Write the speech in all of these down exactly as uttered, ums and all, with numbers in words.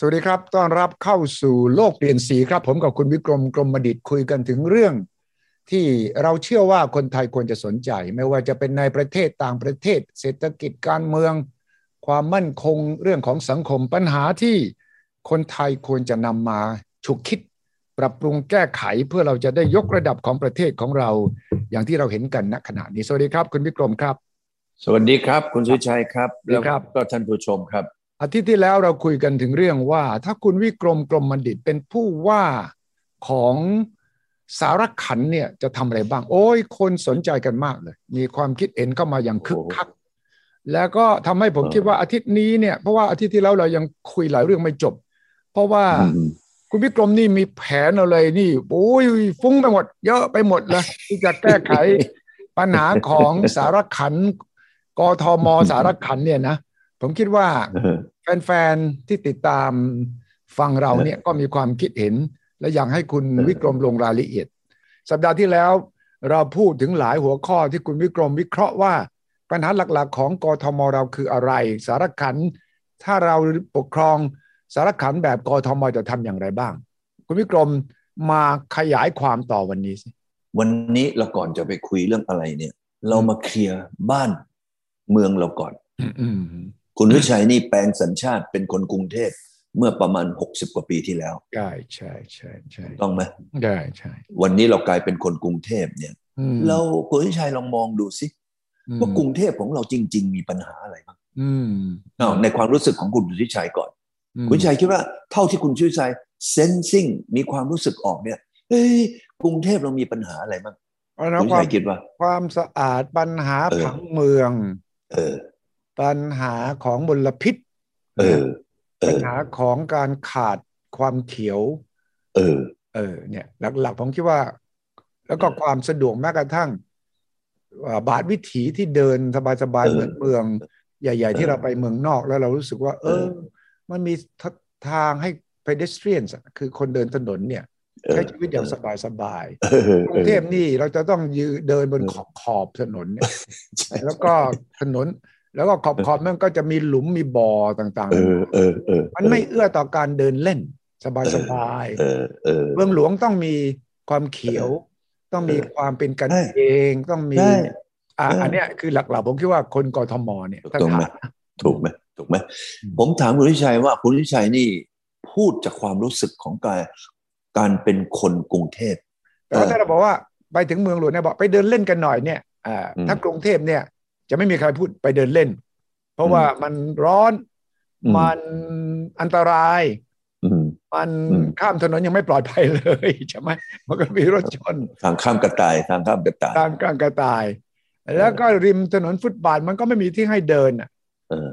สวัสดีครับต้อนรับเข้าสู่โลกเปลี่ยนสีครับผมกับคุณวิกรมกรมดิษฐ์คุยกันถึงเรื่องที่เราเชื่อว่าคนไทยควรจะสนใจไม่ว่าจะเป็นในประเทศต่างประเทศเศรษฐกิจการเมืองความมั่นคงเรื่องของสังคมปัญหาที่คนไทยควรจะนำมาฉุกคิดปรับปรุงแก้ไขเพื่อเราจะได้ยกระดับของประเทศของเราอย่างที่เราเห็นกันณขณะนี้สวัสดีครับคุณวิกรมครับสวัสดีครับคุณสุชัยครับแล้วก็ท่านผู้ชมครับอาทิตย์ที่แล้วเราคุยกันถึงเรื่องว่าถ้าคุณวิกรมกรมดิษฐ์เป็นผู้ว่าของสารขันเนี่ยจะทำอะไรบ้างโอ้ยคนสนใจกันมากเลยมีความคิดเห็นเข้ามาอย่างคึกคักแล้วก็ทำให้ผมคิดว่าอาทิตย์นี้เนี่ยเพราะว่าอาทิตย์ที่แล้วเรายังคุยหลายเรื่องไม่จบเพราะว่าคุณวิกรมนี่มีแผนอะไรนี่โอ้ยฟุ้งไปหมดเยอะไปหมดเลยที่จะแก้ไขปัญหาของสารขันกทม.สารขันเนี่ยนะผมคิดว่าแฟนๆที่ติดตามฟังเราเนี่ยก็มีความคิดเห็นและอยากให้คุณวิกรมลงรายละเอียดสัปดาห์ที่แล้วเราพูดถึงหลายหัวข้อที่คุณวิกรมวิเคราะห์ว่าปัญหาหลักๆของกทม.เราคืออะไรสารขันถ้าเราปกครองสารขันแบบกทม.จะทำอย่างไรบ้างคุณวิกรมมาขยายความต่อวันนี้สิวันนี้เราก่อนจะไปคุยเรื่องอะไรเนี่ยเรามาเคลียร์บ้านเมืองเราก่อนคุณวิชัยนี่แปลงสัญชาติเป็นคนกรุงเทพเมื่อประมาณหกสิบกว่าปีที่แล้วใช่ใช่ใช่ใช่ต้องไหมใช่ใช่วันนี้เรากลายเป็นคนกรุงเทพเนี่ยเราคุณวิชัยลองมองดูสิว่ากรุงเทพของเราจริงๆมีปัญหาอะไรบ้างในความรู้สึกของคุณวิชัยก่อนคุณวิชัยคิดว่าเท่าที่คุณวิชัยเซนซิ่งมีความรู้สึกออกเนี่ยเฮ้ยกรุงเทพเรามีปัญหาอะไรบ้างคุณวิชัยคิดว่าความสะอาดปัญหาผังเมืองเออปัญหาของมลพิษเออปัญหาของการขาดความเขียวเออเออเนี่ยหลักๆผมคิดว่าแล้วก็ความสะดวกแม้กระทั่งบาทวิถีที่เดินสบายๆเหมือนเมืองใหญ่ๆที่เราไปเมืองนอกแล้วเรารู้สึกว่าเออมันมีทางให้ pedestrians คือคนเดินถนนเนี่ยใช้ชีวิตอย่างสบายๆกรุงเทพนี่เราจะต้องยืนเดินบนขอบขอบถนนเนี่ยแล้วก็ถนนแล้วก็ขอบขอบมันก็จะมีหลุมมีบ่อต่างๆมันไม่เอื้อต่อการเดินเล่นสบายๆเมืองหลวงต้องมีความเขียวต้องมีความเป็นกันเองต้องมีอ่ะอันเนี้ยคือหลักๆผมคิดว่าคนกทม.เนี่ยถ้าถามถูกไหมถูกไหมผมถามคุณวิชัยว่าคุณวิชัยนี่พูดจากความรู้สึกของการการเป็นคนกรุงเทพแต่ถ้าเราบอกว่าไปถึงเมืองหลวงเนี่ยบอกไปเดินเล่นกันหน่อยเนี่ยถ้ากรุงเทพเนี่ยจะไม่มีใครพูดไปเดินเล่นเพราะว่ามันร้อนมันอันตรายมันข้ามถนนยังไม่ปลอดภัยเลยใช่ไหมมันก็มีรถชนทางข้ามกระต่ายทางข้ามกระต่ายทางข้ามกระต่ายแล้วก็ริมถนนฟุตบาทมันก็ไม่มีที่ให้เดิน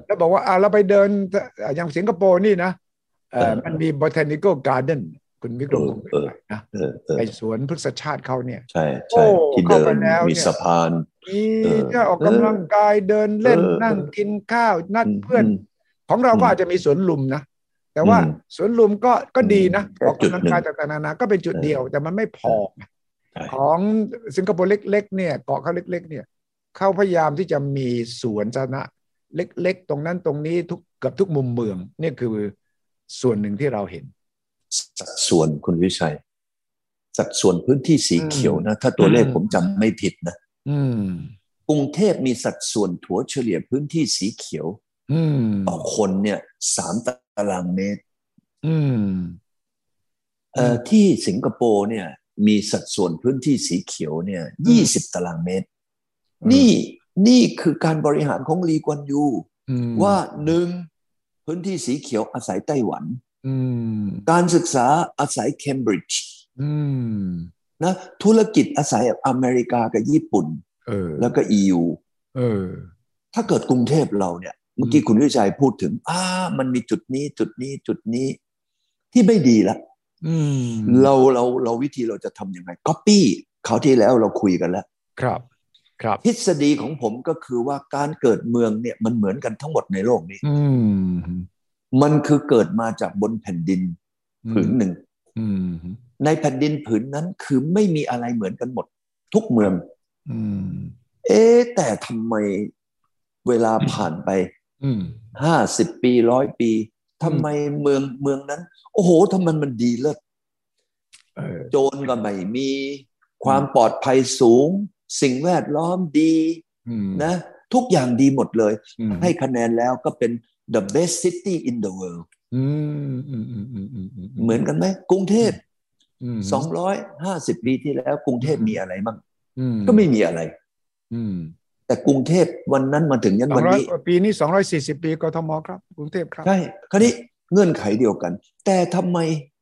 แล้วบอกว่าอ่ะเราไปเดินอย่างสิงคโปร์นี่นะมันมี Botanical Gardenคุณวิกรมไปนะไปสวนพฤกษชาติเขาเนี่ยใช่ใช่ที่เดินมีสะพานมีจะออกกำลังกายเดินเล่นนั่งกินข้าวนัดเพื่อนของเราก็อาจจะมีสวนลุมนะแต่ว่าสวนลุมก็ก็ดีนะออกกำลังกายต่างๆนานาก็เป็นจุดเดียวแต่มันไม่พอของสิงคโปร์เล็กๆเนี่ยเกาะเขาเล็กๆเนี่ยเขาพยายามที่จะมีสวนสาธารณะเล็กๆตรงนั้นตรงนี้ทุกเกือบทุกมุมเมืองนี่คือส่วนหนึ่งที่เราเห็นสัดส่วนคุณวิชัยสัดส่วนพื้นที่สีเขียวนะถ้าตัวเลขผมจำไม่ผิดนะกรุงเทพมีสัดส่วนถั่วเฉลี่ยพื้นที่สีเขียวต่อคนเนี่ยสามตารางเมตรที่สิงคโปร์เนี่ยมีสัดส่วนพื้นที่สีเขียวเนี่ยยี่สิบตารางเมตรนี่นี่คือการบริหารของลีกวนยูว่าหนึ่งพื้นที่สีเขียวอาศัยไต้หวันการศึกษาอาศัยเคมบริดจ์นะธุรกิจอาศัยอเมริกากับญี่ปุ่นแล้วก็ อี ยู ถ้าเกิดกรุงเทพเราเนี่ยเมื่อกี้คุณวิชัยพูดถึงอ่ามันมีจุดนี้จุดนี้จุดนี้ที่ไม่ดีละเราเราเราวิธีเราจะทำยังไงก๊อปปี้เขาที่แล้วเราคุยกันแล้วครับครับทฤษฎีของผมก็คือว่าการเกิดเมืองเนี่ยมันเหมือนกันทั้งหมดในโลกนี้มันคือเกิดมาจากบนแผ่นดินผืนหนึ่งในแผ่นดินผืนนั้นคือไม่มีอะไรเหมือนกันหมดทุกเมืองเอ๊ะแต่ทำไมเวลาผ่านไปห้าสิบปีร้อยปี ทำไมเมืองเมืองนั้นโอ้โหทำไมมันดีเลิศโจรก็ไม่มีความปลอดภัยสูงสิ่งแวดล้อมดีนะทุกอย่างดีหมดเลยให้คะแนนแล้วก็เป็น the best city in the world เหมือนกันไหมกรุงเทพสองร้อยห้าสิบปีที่แล้วกรุงเทพมีอะไรบ้างก็ไม่มีอะไรแต่กรุงเทพวันนั้นมาถึงยันวันนี้ปีนี้สองร้อยสี่สิบปีกทมครับกรุงเทพครับใช่คราวนี้เงื่อนไขเดียวกันแต่ทำไม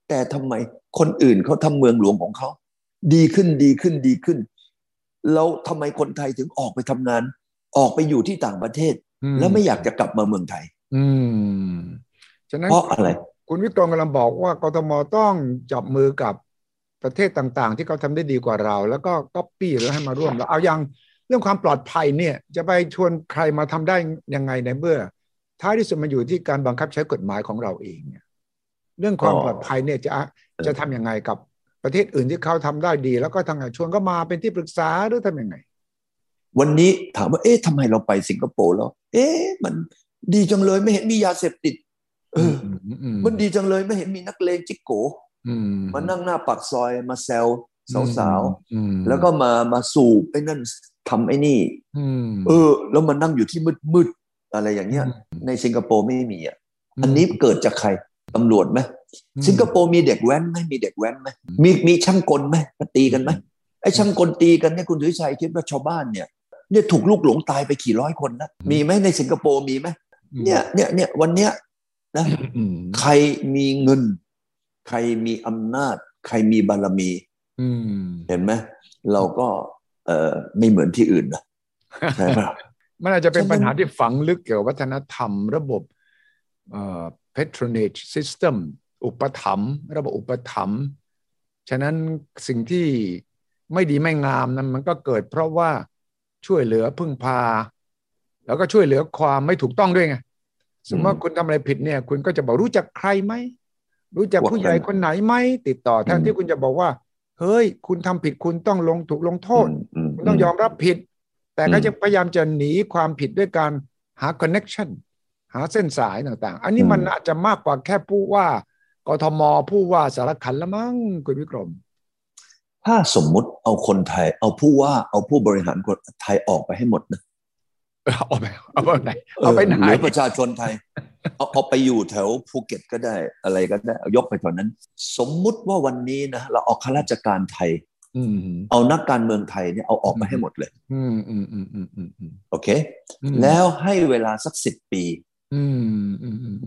แต่ทำไมคนอื่นเขาทำเมืองหลวงของเขาดีขึ้นดีขึ้นดีขึ้นแล้วทำไมคนไทยถึงออกไปทำงานออกไปอยู่ที่ต่างประเทศแล้วไม่อยากจะกลับมาเมืองไทยฉะนั้นเพราะอะไรคุณวิกรณ์กำลังบอกว่ากทมต้องจับมือกับประเทศต่างๆที่เขาทำได้ดีกว่าเราแล้วก็ก๊อปปี้แล้วให้มาร่วมแล้วเอาอย่างเรื่องความปลอดภัยเนี่ยจะไปชวนใครมาทำได้ยังไงในเมื่อท้ายที่สุดมันอยู่ที่การบังคับใช้กฎหมายของเราเองเนี่ยเรื่องความปลอดภัยเนี่ยจะจะทำยังไงกับประเทศอื่นที่เขาทำได้ดีแล้วก็ทางไหนชวนก็มาเป็นที่ปรึกษาหรือทำยังไงวันนี้ถามว่าเอ๊ะทำไมเราไปสิงคโปร์แล้วเอ๊ะมันดีจังเลยไม่เห็นมียาเสพติดเออมันดีจังเลยไม่เห็นมีนักเลงจิกโกมานั่งหน้าปากซอยมาแซวสาวๆแล้วก็มามาสูบไอ้นั่นทำไอ้นี่เออแล้วมานั่งอยู่ที่มืดๆอะไรอย่างเงี้ยในสิงคโปร์ไม่มีอ่ะอันนี้เกิดจากใครตำรวจไหมสิงคโปร์มีเด็กแว้นไหมมีเด็กแว้นไหมมีมีช่างกลไหมตีกันไหมไอ้ช่างกลตีกันเนี่ยคุณสุริชัยคิดว่าชาวบ้านเนี่ยเนี่ยถูกลูกหลงตายไปกี่ร้อยคนนะมีไหมในสิงคโปร์มีไหมเนี่ยเนี่ยเนี่ยวันเนี้ยนะใครมีเงินใครมีอำนาจใครมีบารมีเห็นไหมเราก็เออไม่เหมือนที่อื่นนะใช่ไหมมันอาจจะเป็นปัญหาที่ฝังลึกเกี่ยวกับวัฒนธรรมระบบเอ่อ patronage system อุปถัมภ์ระบบอุปถัมภ์ฉะนั้นสิ่งที่ไม่ดีไม่งามนั้นมันก็เกิดเพราะว่าช่วยเหลือพึ่งพาแล้วก็ช่วยเหลือความไม่ถูกต้องด้วยไงสมมติว่าคุณทำอะไรผิดเนี่ยคุณก็จะบอกรู้จักใครไหมรู้จักผู้ใหญ่คนไหนไหมติดต่อแทนที่คุณจะบอกว่าเฮ้ยคุณทำผิดคุณต้องลงถูกลงโทษคุณต้องยอมรับผิดแต่ก็จะพยายามจะหนีความผิดด้วยการหาคอนเนคชั่นหาเส้นสายต่างๆอันนี้มันอาจจะมากกว่าแค่ผู้ว่ากทมผู้ว่าสารคันละมั้งคุณวิกรมถ้าสมมุติเอาคนไทยเอาผู้ว่าเอาผู้บริหารคนไทยออกไปให้หมดนะเอาไปเอาไปไหนเอาไปไหนหรือประชาชนไทยเอาเอาไปอยู่แถวภูเก็ตก็ได้อะไรก็ได้ยกไปตอนนั้นสมมุติว่าวันนี้นะเราเอาข้าราชการไทยเอานักการเมืองไทยเนี่ยเอาออกมาให้หมดเลยโอเคแล้วให้เวลาสักสิบปี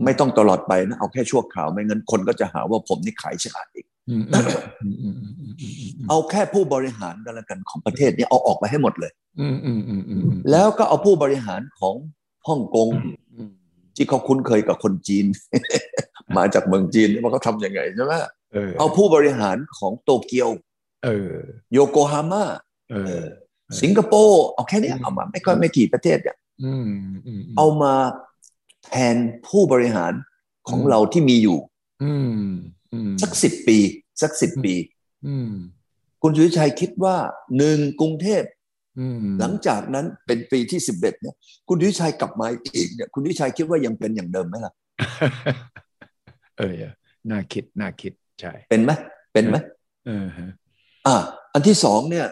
ไม่ต้องตลอดไปนะเอาแค่ชั่วคราวไม่งั้นคนก็จะหาว่าผมนี่ขายฉลาดอีกเอาแค่ผู้บริหารกันละกันของประเทศนี้เอาออกมาให้หมดเลยแล้วก็เอาผู้บริหารของฮ่องกงที่เขาคุ้นเคยกับคนจีนมาจากเมืองจีนว่าเขาทำยังไงใช่ไหมเอาผู้บริหารของโตเกียวโยโกฮาม่าสิงคโปร์เอาแค่นี้เอามาไม่ค่อยไม่กี่ประเทศเนี่ยเอามาแทนผู้บริหารของเราที่มีอยู่สักสิบปีสักสิบปีคุณสุริชัยคิดว่าหนึ่งกรุงเทพหลังจากนั้นเป็นปีที่สิบเอ็ดเนี่ยคุณวิชัยกลับมาอีกเนี่ยคุณวิชัยคิดว่ายังเป็นอย่างเดิมไหมล่ะเออน่าคิดน่าคิดใช่เป็นไหมเป็นไหมเออฮะอ่าอันที่สองเนี่ย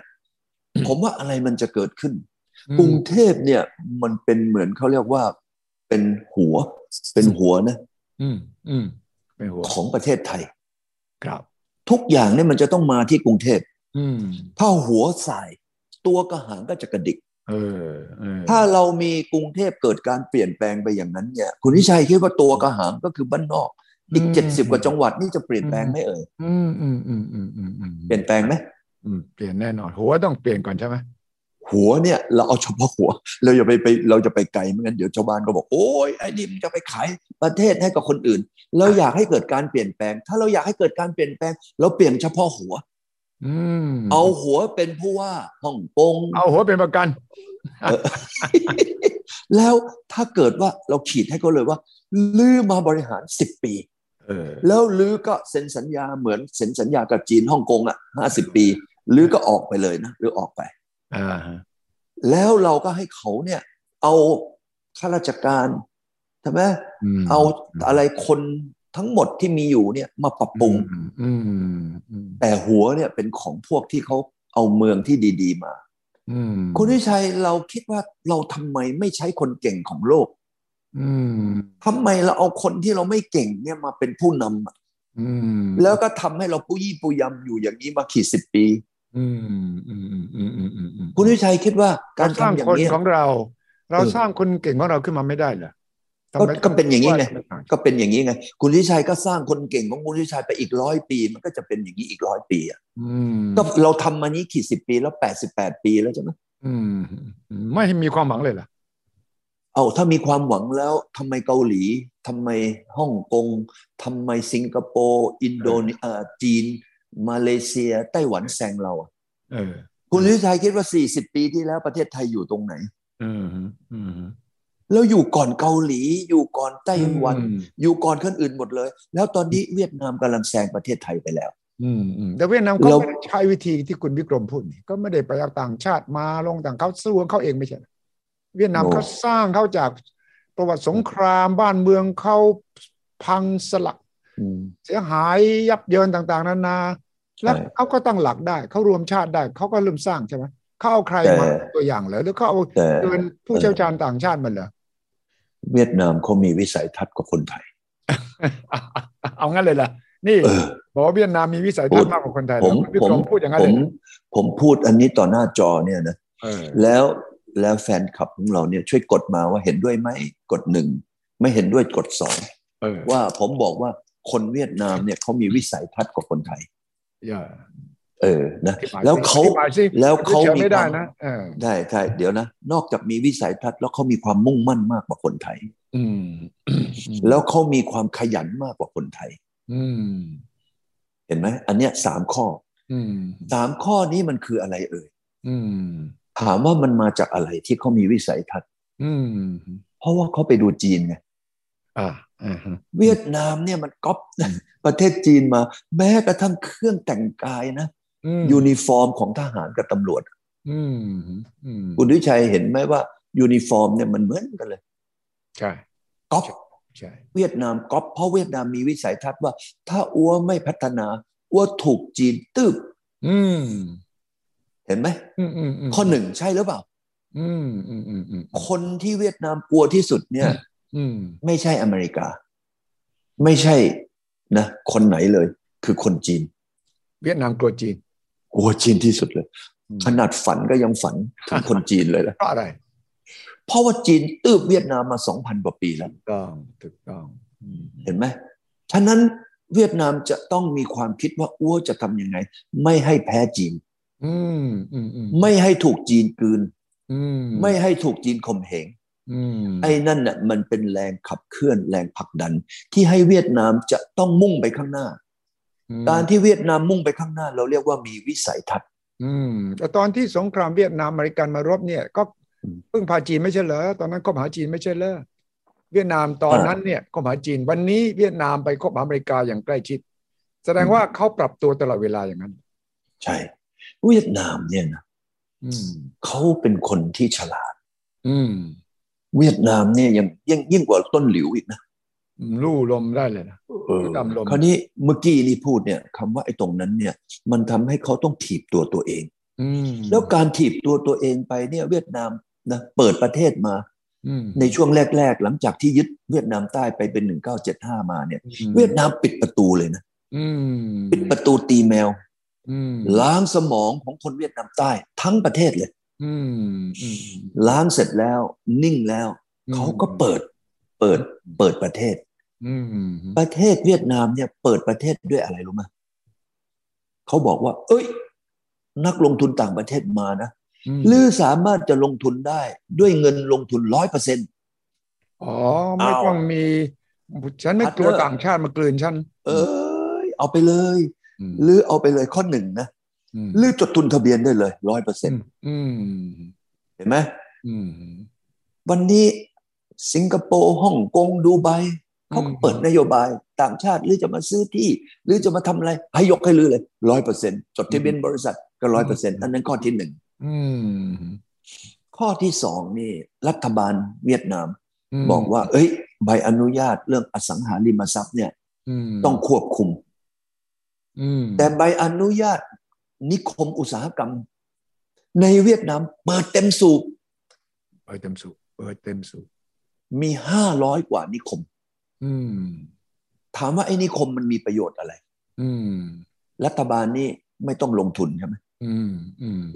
ผมว่าอะไรมันจะเกิดขึ้นกรุงเทพเนี่ยมันเป็นเหมือนเขาเรียกว่าเป็นหัวเป็นหัวนะอืมอืมเป็นหัวของประเทศไทยครับทุกอย่างเนี่ยมันจะต้องมาที่กรุงเทพอืมถ้าหัวใสตัวกระหางก็จะกระดิกเออเออถ้าเรามีกรุงเทพเกิดการเปลี่ยนแปลงไปอย่างนั้นเนี่ยคุณวิชัยคิดว่าตัวกระหางก็คือบ้านนอกอีกเจ็ดสิบกว่าจังหวัดนี่จะเปลี่ยนแปลงไหมเอ่ยอืมอืมอืมอืมอืมอืมเปลี่ยนแปลงไหมอืมเปลี่ยนแน่นอนหัวต้องเปลี่ยนก่อนใช่ไหมหัวเนี่ยเราเอาเฉพาะหัวเราอย่าไปไปเราจะไปไกลไม่งั้นเดี๋ยวชาวบ้านก็บอกโอ้ยไอ้นี่มันจะไปขายประเทศให้กับคนอื่นเราอยากให้เกิดการเปลี่ยนแปลงถ้าเราอยากให้เกิดการเปลี่ยนแปลงเราเปลี่ยนเฉพาะหัวเอาหัวเป็นผู้ว่าฮ่องกงเอาหัวเป็นประกันแล้วถ้าเกิดว่าเราขีดให้เขาเลยว่าลือมาบริหารสิบปีแล้วลือก็เซ็นสัญญาเหมือนเซ็นสัญญากับจีนฮ่องกงอ่ะห้าสิบปีลือก็ออกไปเลยนะลือออกไปแล้วเราก็ให้เขาเนี่ยเอาข้าราชการ ใช่ไหมเอาอะไรคนทั้งหมดที่มีอยู่เนี่ยมาปรับปรุงแต่หัวเนี่ยเป็นของพวกที่เขาเอาเมืองที่ดีๆมาคุณวิชัยเราคิดว่าเราทำไมไม่ใช้คนเก่งของโลกทำไมเราเอาคนที่เราไม่เก่งเนี่ยมาเป็นผู้นำแล้วก็ทำให้เราปุยี่ปุยยำอยู่อย่างนี้มากี่สิบปีคุณวิชัยคิดว่าการสร้างคนของเราเราสร้างคนเก่งของเราขึ้นมาไม่ได้เหรอก็เป็นอย่างนี้ไงก็เป็นอย่างนี้ไงคุณวิชัยก็สร้างคนเก่งของคุณวิชัยไปอีกร้อยปีมันก็จะเป็นอย่างนี้อีกร้อยปีอ่ะก็เราทำมานี้กี่สิบปีแล้วแปดสิบแปดปีแล้วใช่ไหมไม่มีความหวังเลยเหรอเอาถ้ามีความหวังแล้วทำไมเกาหลีทำไมฮ่องกงทำไมสิงคโปร์อินโดนีเซียจีนมาเลเซียไต้หวันแซงเราอ่ะคุณวิชัยคิดว่าสี่สิบปีที่แล้วประเทศไทยอยู่ตรงไหนแล้วอยู่ก่อนเกาหลีอยู่ก่อนไต้หวันอยู่ก่อนคนอื่นหมดเลยแล้วตอนนี้เวียดนามกำลังแซงประเทศไทยไปแล้วแต่เวียดนามก็ไม่ได้ใช้วิธีที่คุณวิกรมพูดนี่ก็ไม่ได้ไปเอาต่างชาติมาลงต่างเขาสู้เขาเองไม่ใช่เวียดนามเขาสร้างเขาจากประวัติสงครามบ้านเมืองเขาพังสลักเสียหายยับเยินต่างๆนานาแล้วเขาก็ตั้งหลักได้เขารวมชาติได้เขาก็เริ่มสร้างใช่ไหมเขาเอาใครมาตัวอย่างเหรอหรือเขาเอาเป็นผู้เชี่ยวชาญต่างชาติมันเหรอเวียดนามเขามีวิสัยทัศน์กว่าคนไทยเอางั้นเลยล่ะนี่บอกว่าเวียดนามมีวิสัยทัศน์มากกว่าคนไทยผมผมพูดอย่างนั้นเลยผมพูดอันนี้ต่อหน้าจอเนี่ยนะแล้วแล้วแฟนคลับของเราเนี่ยช่วยกดมาว่าเห็นด้วยไหมกดหนึ่งไม่เห็นด้วยกดสองว่าผมบอกว่าคนเวียดนามเนี่ยเขามีวิสัยทัศน์กว่าคนไทยเออนะแล้วเขาแล้วเขาไม่ได้นะได้ใช่เดี๋ยวนะนอกจากมีวิสัยทัศน์แล้วเขามีความมุ่งมั่นมากกว่าคนไทยแล้วเขามีความขยันมากกว่าคนไทยเห็นไหมอันเนี้ยสามข้อสามข้อนี้มันคืออะไรเอ่ยถามว่ามันมาจากอะไรที่เขามีวิสัยทัศน์เพราะว่าเขาไปดูจีนไงเวียดนามเนี่ยมันก๊อปประเทศจีนมาแม้กระทั่งเครื่องแต่งกายนะยูนิฟอร์มของทหารกับตำรวจคุณวิชัยเห็นไหมว่ายูนิฟอร์มเนี่ยมันเหมือนกันเลยใช่ก๊อปเวียดนามก๊อปเพราะเวียดนามมีวิสัยทัศน์ว่าถ้าอัวไม่พัฒนาอัวถูกจีนตึบเห็นไหมข้อหนึ่งใช่หรือเปล่าคนที่เวียดนามกลัวที่สุดเนี่ยไม่ใช่อเมริกาไม่ใช่นะคนไหนเลยคือคนจีนเวียดนามกลัวจีนกลัวจีนที่สุดเลยขนาดฝันก็ยังฝันถึงคนจีนเลยนะเพราะอะไรเพราะว่าจีนตื้อเวียดนามมา สองพัน กว่าปีแล้วถูกต้องถูกต้องเห็นไหมฉะนั้นเวียดนามจะต้องมีความคิดว่าอ้วจะทำยังไงไม่ให้แพ้จีนไม่ให้ถูกจีนกลืนไม่ให้ถูกจีนข่มเหงไอ้นั่นน่ะมันเป็นแรงขับเคลื่อนแรงผลักดันที่ให้เวียดนามจะต้องมุ่งไปข้างหน้าการที่เวียดนามมุ่งไปข้างหน้าเราเรียกว่ามีวิสัยทัศน์แต่ตอนที่สงครามเวียดนามอเมริกันมารบเนี่ยก็เพิ่งพาจีนไม่ใช่เหรอตอนนั้นคบหาจีนไม่ใช่เหรอเวียดนามตอนนั้นเนี่ยคบหาจีนวันนี้เวียดนามไปคบหาอเมริกาอย่างใกล้ชิดแสดงว่าเขาปรับตัวตลอดเวลาอย่างนั้นใช่เวียดนามเนี่ยนะเขาเป็นคนที่ฉลาดเวียดนามเนี่ยยังยิ่งยิ่งกว่าต้นหลิวอีกนะลู่ลมได้เลยนะคราวนี้เมื่อกี้นี่พูดเนี่ยคำว่าไอ้ตรงนั้นเนี่ยมันทำให้เขาต้องถีบตัวตัวเองแล้วการถีบตัวตัวเองไปเนี่ยเวียดนามนะเปิดประเทศมาในช่วงแรกๆหลังจากที่ยึดเวียดนามใต้ไปเป็นหนึ่งเก้าเจ็ดห้ามาเนี่ยเวียดนามปิดประตูเลยนะปิดประตูตีแมวล้างสมองของคนเวียดนามใต้ทั้งประเทศเลยล้างเสร็จแล้วนิ่งแล้วเขาก็เปิดเปิดเปิดประเทศประเทศเวียดนามเนี่ยเปิดประเทศด้วยอะไรรู้ไหมเขาบอกว่าเอ้ยนักลงทุนต่างประเทศมานะหรือสามารถจะลงทุนได้ด้วยเงินลงทุน ร้อยเปอร์เซ็นต์ อ๋อไม่ต้องมีฉันไม่กลัวต่างชาติมากลืนฉันเอ้ยเอาไปเลยหรือเอาไปเลยข้อหนึ่งนะหรือจดทุนทะเบียนได้เลย ร้อยเปอร์เซ็นต์ เห็นไหมวันนี้สิงคโปร์ฮ่องกงดูไบเขาก็เปิดนโยบายต่างชาติหรือจะมาซื้อที่หรือจะมาทำอะไรให้ยกให้ลือเลย ร้อยเปอร์เซ็นต์ จดทะเบียนบริษัทก็ ร้อยเปอร์เซ็นต์ อันนั้นข้อที่หนึ่งข้อที่สองนี่รัฐบาลเวียดนามบอกว่าเอ้ย ใบอนุญาตเรื่องอสังหาริมทรัพย์เนี่ยต้องควบคุมแต่ใบอนุญาตนิคมอุตสาหกรรมในเวียดนามเปิดเต็มสูบเปิดเต็มสูบเปิดเต็มสูบมีห้าร้อยกว่านิคมถามว่าไอ้นิคมมันมีประโยชน์อะไรรัฐบาลนี่ไม่ต้องลงทุนใช่ไหม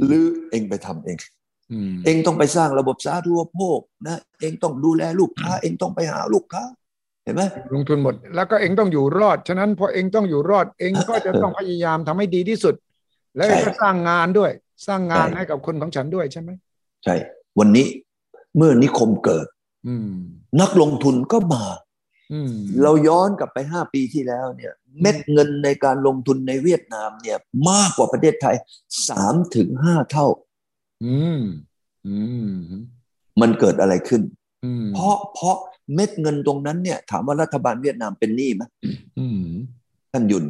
หรือเองไปทำเองเองต้องไปสร้างระบบสาธารณูปโภคนะเองต้องดูแลลูกค้าเองต้องไปหาลูกค้าเห็นไหมลงทุนหมดแล้วก็เองต้องอยู่รอดฉะนั้นพอเองต้องอยู่รอดเองก็จะต้องพยายามทำให้ดีที่สุดแล้วก็สร้างงานด้วยสร้างงานให้กับคนของฉันด้วยใช่ไหมใช่วันนี้เมื่อนิคมเกิดนักลงทุนก็มาเราย้อนกลับไปห้าปีที่แล้วเนี่ยเม็ดเงินในการลงทุนในเวียดนามเนี่ยมากกว่าประเทศไทย สามถึงห้า เท่ามันเกิดอะไรขึ้นเพราะเพราะเม็ดเงินตรงนั้นเนี่ยถามว่ารัฐบาลเวียดนามเป็นหนี้ไหมท่านยุน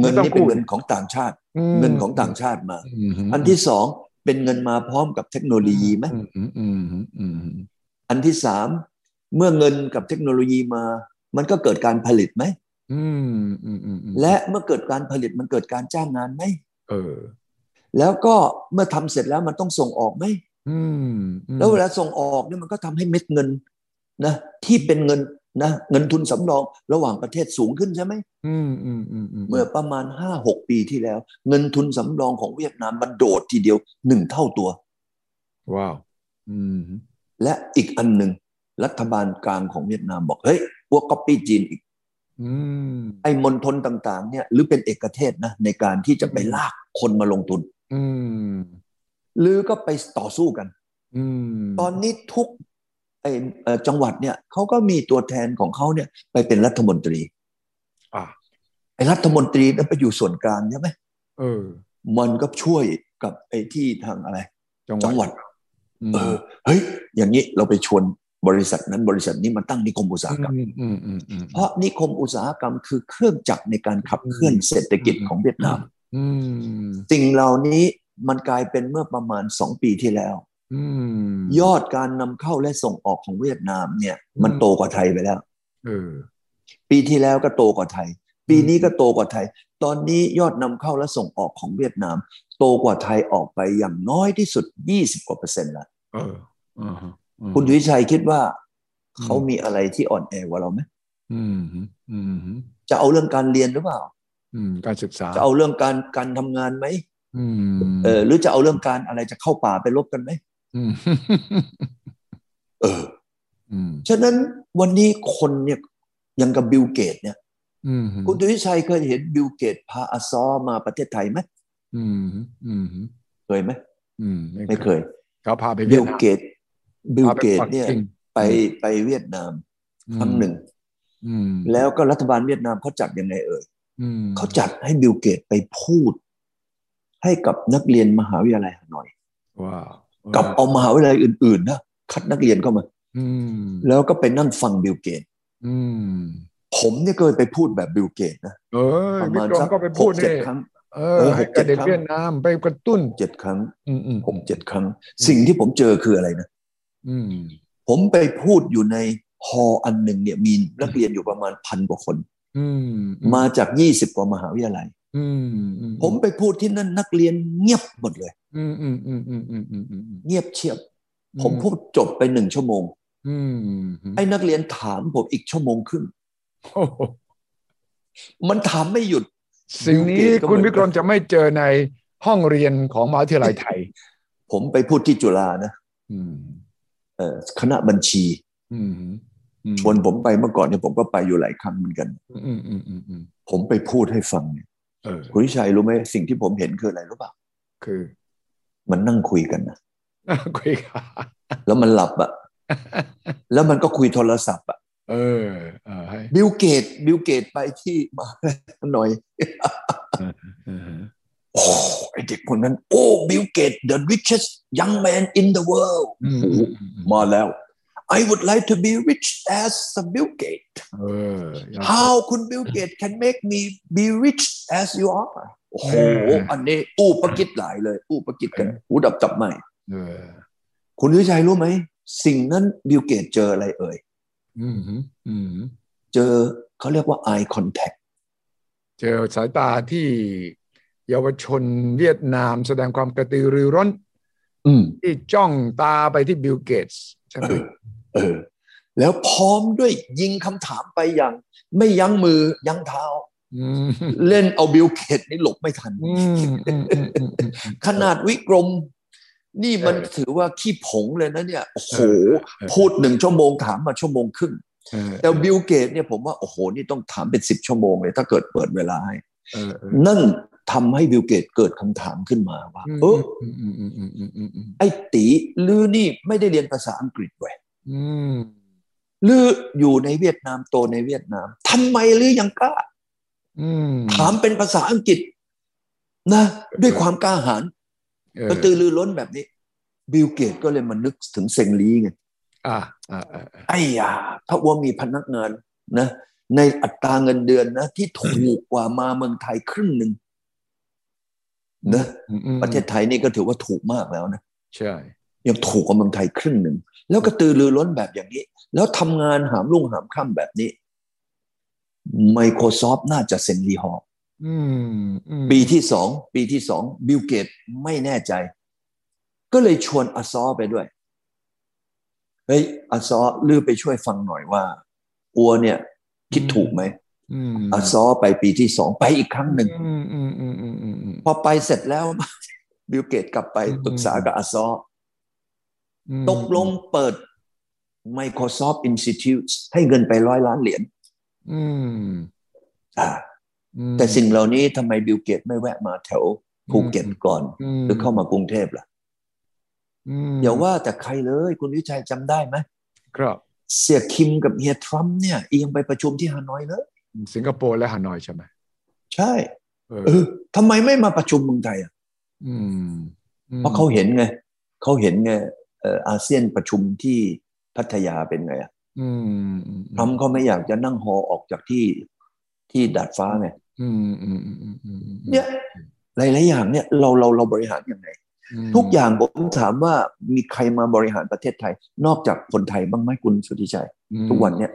เงินนี่เป็นเงินของต่างชาติเงินของต่างชาติมาอันที่สองเป็นเงินมาพร้อมกับเทคโนโลยีไหมอันที่สามเมื่อเงินกับเทคโนโลยีมามันก็เกิดการผลิตไหมและเมื่อเกิดการผลิตมันเกิดการจ้างงานไหมเออแล้วก็เมื่อทำเสร็จแล้วมันต้องส่งออกไหมแล้วเวลาส่งออกเนี่ยมันก็ทำให้เม็ดเงินนะที่เป็นเงินนะเงินทุนสำรองระหว่างประเทศสูงขึ้นใช่ไหมเมื่อประมาณ ห้าหก ปีที่แล้วเงินทุนสำรองของเวียดนามมันโดดทีเดียวหนึ่งเท่าตัวว้าวและอีกอันหนึ่งรัฐบาลกลางของเวียดนามบอกเฮ้ยพวกก๊อปปี้จีนอีกไอ้มณฑลต่างๆเนี่ยหรือเป็นเอกเทศนะในการที่จะไปลากคนมาลงทุนหรือก็ไปต่อสู้กันตอนนี้ทุกไอ้จังหวัดเนี่ยเขาก็มีตัวแทนของเขาเนี่ยไปเป็นรัฐมนตรีไอ้รัฐมนตรีนั้นไปอยู่ส่วนกลางใช่ไหมเออมันก็ช่วยกับไอ้ที่ทางอะไรจังหวัดเออเฮ้ยอย่างนี้เราไปชวนบริษัทนั้นบริษัทนี้มันตั้งนิคมอุตสาหกรรมเพราะนิคมอุตสาหกรรมคือเครื่องจักรในการขับเคลื่อนเศรษฐกิจของเวียดนามสิ่งเหล่านี้มันกลายเป็นเมื่อประมาณสองปีที่แล้วยอดการนำเข้าและส่งออกของเวียดนามเนี่ยมันโตกว่าไทยไปแล้วปีที่แล้วก็โตกว่าไทยปีนี้ก็โตกว่าไทยตอนนี้ยอดนำเข้าและส่งออกของเวียดนามโตกว่าไทยออกไปอย่างน้อยที่สุดยี่สิบกว่าเปอร์เซ็นต์ละคุณวิชัยคิดว่าเขามีอะไรที่อ่อนแอกว่าเราไหมจะเอาเรื่องการเรียนหรือเปล่าการศึกษาจะเอาเรื่องการการทำงานไหมเออหรือจะเอาเรื่องการอะไรจะเข้าป่าไปลบกันไหมเออฉะนั้นวันนี้คนเนี่ยยังกับบิลเกตเนี่ยคุณวิชัยเคยเห็นบิลเกตพาอาซอมาประเทศไทยไหมเคยไหมไม่เคยเขาพาไปบิลเกตบิลเกตเนี่ยไปไปเวียดนามครั้งหนึ่งแล้วก็รัฐบาลเวียดนามเขาจัดยังไงเอ่ยเขาจัดให้บิลเกตไปพูดให้กับนักเรียนมหาวิทยาลัยฮานอยกับเอามหาวิทยาลัยอื่นๆนะคัดนักเรียนเข้ามาแล้วก็ไปนั่งฟังบิลเกตผมเนี่ยเคยไปพูดแบบบิลเกตนะประมาณสักหกเจ็ดครั้งเออให้กับเด็กเวียดนามไปกระตุ้นเจ็ดครั้งผมเจ็ดครั้งสิ่งที่ผมเจอคืออะไรนะผมไปพูดอยู่ในฮอลล์อันหนึ่งเนี่ยมีนักเรียนอยู่ประมาณพันกว่าคนมาจากยี่สิบกว่ามหาวิทยาลัยผมไปพูดที่นั่นนักเรียนเงียบหมดเลยเงียบเชียบผมพูดจบไปหนึ่งชั่วโมงไอ้นักเรียนถามผมอีกชั่วโมงครึ่งมันถามไม่หยุดสิ่งนี้คุณวิกรมจะไม่เจอในห้องเรียนของมหาวิทยาลัยไทยผมไปพูดที่จุฬานะคณะบัญชีชวนผมไปเมื่อก่อนเนี่ยผมก็ไปอยู่หลายครั้งเหมือนกันผมไปพูดให้ฟังเนี่ยคุณวิชัยรู้ไหมสิ่งที่ผมเห็นคืออะไรรู้ป่ะคือมันนั่งคุยกันนะนั่งคุยกันแล้วมันหลับอ่ะแล้วมันก็คุยโทรศัพท์อ่ะเออบิลเกตบิลเกตไปที่มาหน่อยโอ้ไอเด็กคนนั้นโอ้บิลเกต the richest young man in the world มาแล้ว I would like to be rich as Bill Gates how คุณ Bill Gates can make me be rich as you are โอ้โหอันนี้อู้ประกิดหลายเลยอู้ประกิดกันอู้ดับจับใหม่คุณวิชัยรู้ไหม สิ่งนั้นบิลเกตเจออะไรเอ่ยอืมอืมเจอเขาเรียกว่า eye contact เจอสายตาที่เยาวชนเวียดนามแสดงความกระตือรือร้นที่จ้องตาไปที่บิลเกตส์ใช่ไหมเออแล้วพร้อมด้วยยิงคำถามไปอย่างไม่ยั้งมือยั้งเท้าเล่นเอาบิลเกตส์นี่หลบไม่ทันขนาดวิกรมนี่มันถือว่าขี้ผงเลยนะเนี่ยโอ้โหพูดหนึ่งชั่วโมงถามมาชั่วโมงครึ่งแต่บิลเกตส์เนี่ยผมว่าโอ้โหนี่ต้องถามเป็นสิบชั่วโมงเลยถ้าเกิดเปิดเวลาให้นั่นทำให้บิลเกตส์เกิดคำถามขึ้นมาว่าเออไอ้ตีลือนี่ไม่ได้เรียนภาษาอังกฤษเว้ยลืออยู่ในเวียดนามโตในเวียดนามทำไมลือยังกล้าถามเป็นภาษาอังกฤษนะด้วยความกล้าหาญกระตือรือร้นแบบนี้บิลเกตส์ก็เลยมานึกถึงเซงลีไงอ่าอ่าไอ้ยาถ้าว่ามีพนักงานนะในอัตราเงินเดือนนะที่ถูกกว่ามาเมืองไทยครึ่งหนึ่งนะประเทศไทยนี่ก็ถือว่าถูกมากแล้วนะใช่ยังถูกกว่าเมืองไทยครึ่งหนึ่งแล้วกระตือรือร้นแบบอย่างนี้แล้วทำงานหามรุ่งหามค่ำแบบนี้ Microsoft น่าจะเซ็นรีฮอลปีที่สองปีที่สองบิลเกตส์ไม่แน่ใจก็เลยชวนอาซอไปด้วยเฮ้ยอาซอลือไปช่วยฟังหน่อยว่าอัวเนี่ยคิดถูกไหมอาซอไปปีที่สองไปอีกครั้งหนึ่งพอไปเสร็จแล้วบิลเกตส์กลับไปปรึกษากับอาซอตกลงเปิด Microsoft Institute ให้เงินไปร้อยล้านเหรียญแต่สิ่งเหล่านี้ทำไมบิลเกตส์ไม่แวะมาแถวภูเก็ตก่อนหรือเข้ามากรุงเทพล่ะอย่าว่าแต่ใครเลยคุณวิชัยจำได้ไหมครับเสี่ยคิมกับเฮียทรัมป์เนี่ยยังไปประชุมที่ฮานอยเลยสิงคโปร์และฮานอยใช่ไหมใช่เออทำไมไม่มาประชุมเมืองไทยอ่ะเพราะเขาเห็นไงเขาเห็นไงอาเซียนประชุมที่พัทยาเป็นไงอ่ะทำเขาไม่อยากจะนั่งฮอออกจากที่ที่ดาดฟ้าไงเนี่ยหลายๆอย่างเนี่ยเราเราเราบริหารยังไงทุกอย่างผมถามว่ามีใครมาบริหารประเทศไทยนอกจากคนไทยบ้างไหมคุณสุทธิชัยทุกวันเนี่ย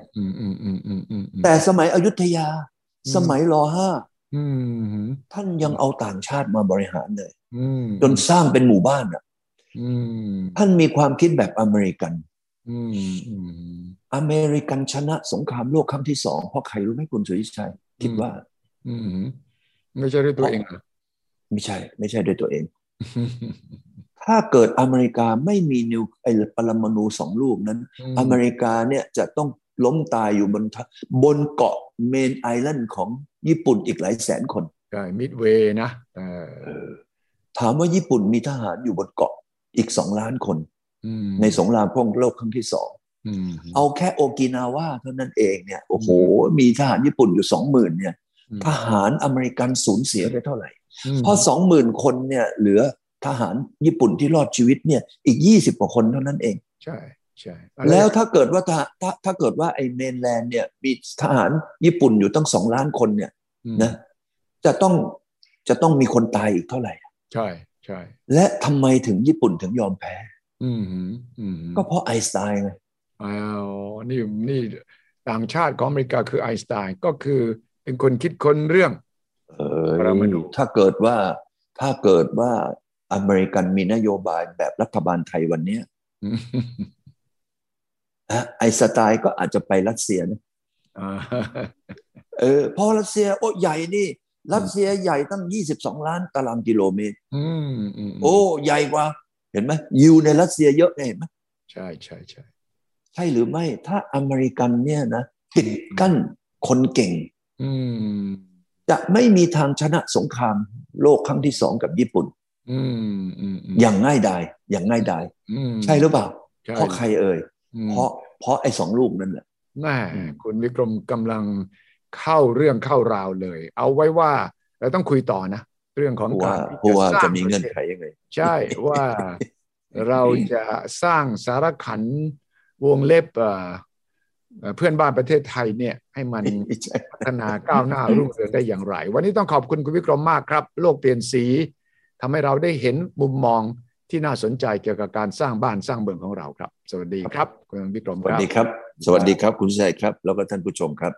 แต่สมัยอยุธยาสมัยร.ห้าท่านยังเอาต่างชาติมาบริหารเลยจนสร้างเป็นหมู่บ้านอ่ะท่านมีความคิดแบบอเมริกันอเมริกันชนะสงครามโลกครั้งที่สองเพราะใครรู้ไหมคุณสุทธิชัยคิดว่าไม่ใช่ด้วยตัวเองไม่ใช่ไม่ใช่ด้วยตัวเองถ้าเกิดอเมริกาไม่มีนิวไอ้ปรมาณูสองลูกนั้นอเมริกาเนี่ยจะต้องล้มตายอยู่บนบนเกาะเมนไอแลนด์ของญี่ปุ่นอีกหลายแสนคนใช่มิดเวย์นะถามว่าญี่ปุ่นมีทหารอยู่บนเกาะอีกสองล้านคนในสงครามโลกครั้งที่สองเอาแค่โอกินาวาเท่านั้นเองเนี่ยโอ้โหมีทหารญี่ปุ่นอยู่สองหมื่นเนี่ยทหารอเมริกันสูญเสียไปเท่าไหร่เพราะสองหมื่นคนเนี่ยเหลือทหารญี่ปุ่นที่รอดชีวิตเนี่ยอีกยี่สิบกว่าคนเท่านั้นเองใช่ใช่แล้วถ้าเกิดว่าถ้าถ้าเกิดว่าไอ้เมนแลนด์เนี่ยมีทหารญี่ปุ่นอยู่ตั้งสองล้านคนเนี่ยนะจะต้องจะต้องมีคนตายอีกเท่าไหร่ใช่ใช่และทำไมถึงญี่ปุ่นถึงยอมแพ้อืมอืมก็เพราะไอน์สไตน์ไงอ้าวนี่นี่ต่างชาติของอเมริกาคือไอน์สไตน์ก็คือเป็นคนคิดค้นเรื่องเออถ้าเกิดว่าถ้าเกิดว่าอเมริกันมีนโยบายแบบรัฐบาลไทยวันนี้ไอสไตล์ก็อาจจะไปรัสเซียนะเออเพราะรัสเซียโอ้ใหญ่นี่รัสเซียใหญ่ตั้งยี่สิบสองล้านตารางกิโลเมตรโอ้ใหญ่กว่าเห็นไหมยูในรัสเซียเยอะเห็นไหมใช่ใช่ใช่ใช่หรือไม่ถ้าอเมริกันเนี่ยนะปิดกั้นคนเก่งจะไม่มีทางชนะสงครามโลกครั้งที่สองกับญี่ปุ่นอย่างง่ายดายอย่างง่ายดายใช่หรือเปล่าเพราะใครเอ่ยเพราะเพราะไอ้สองลูกนั่นแหละแม่คุณวิกรมกำลังเข้าเรื่องเข้าราวเลยเอาไว้ว่าเราต้องคุยต่อนะเรื่องของการว่าจะมีเงื่อนไขยังไงใช่ว่าเราจะสร้างสารขันวงเล็บเพื่อนบ้านประเทศไทยเนี่ยให้มันพัฒนาก้าวหน้ารุ่งเรืองได้อย่างไรวันนี้ต้องขอบคุณคุณวิกรมมากครับโลกเปลี่ยนสีทำให้เราได้เห็นมุมมอง ที่น่าสนใจเกี่ยวกับการสร้างบ้านสร้างเมืองของเราครับสวัสดีครับคุณวิกรมครับสวัสดีครับสวัสดีครับคุณชัยครับแล้วก็ท่านผู้ชมครับ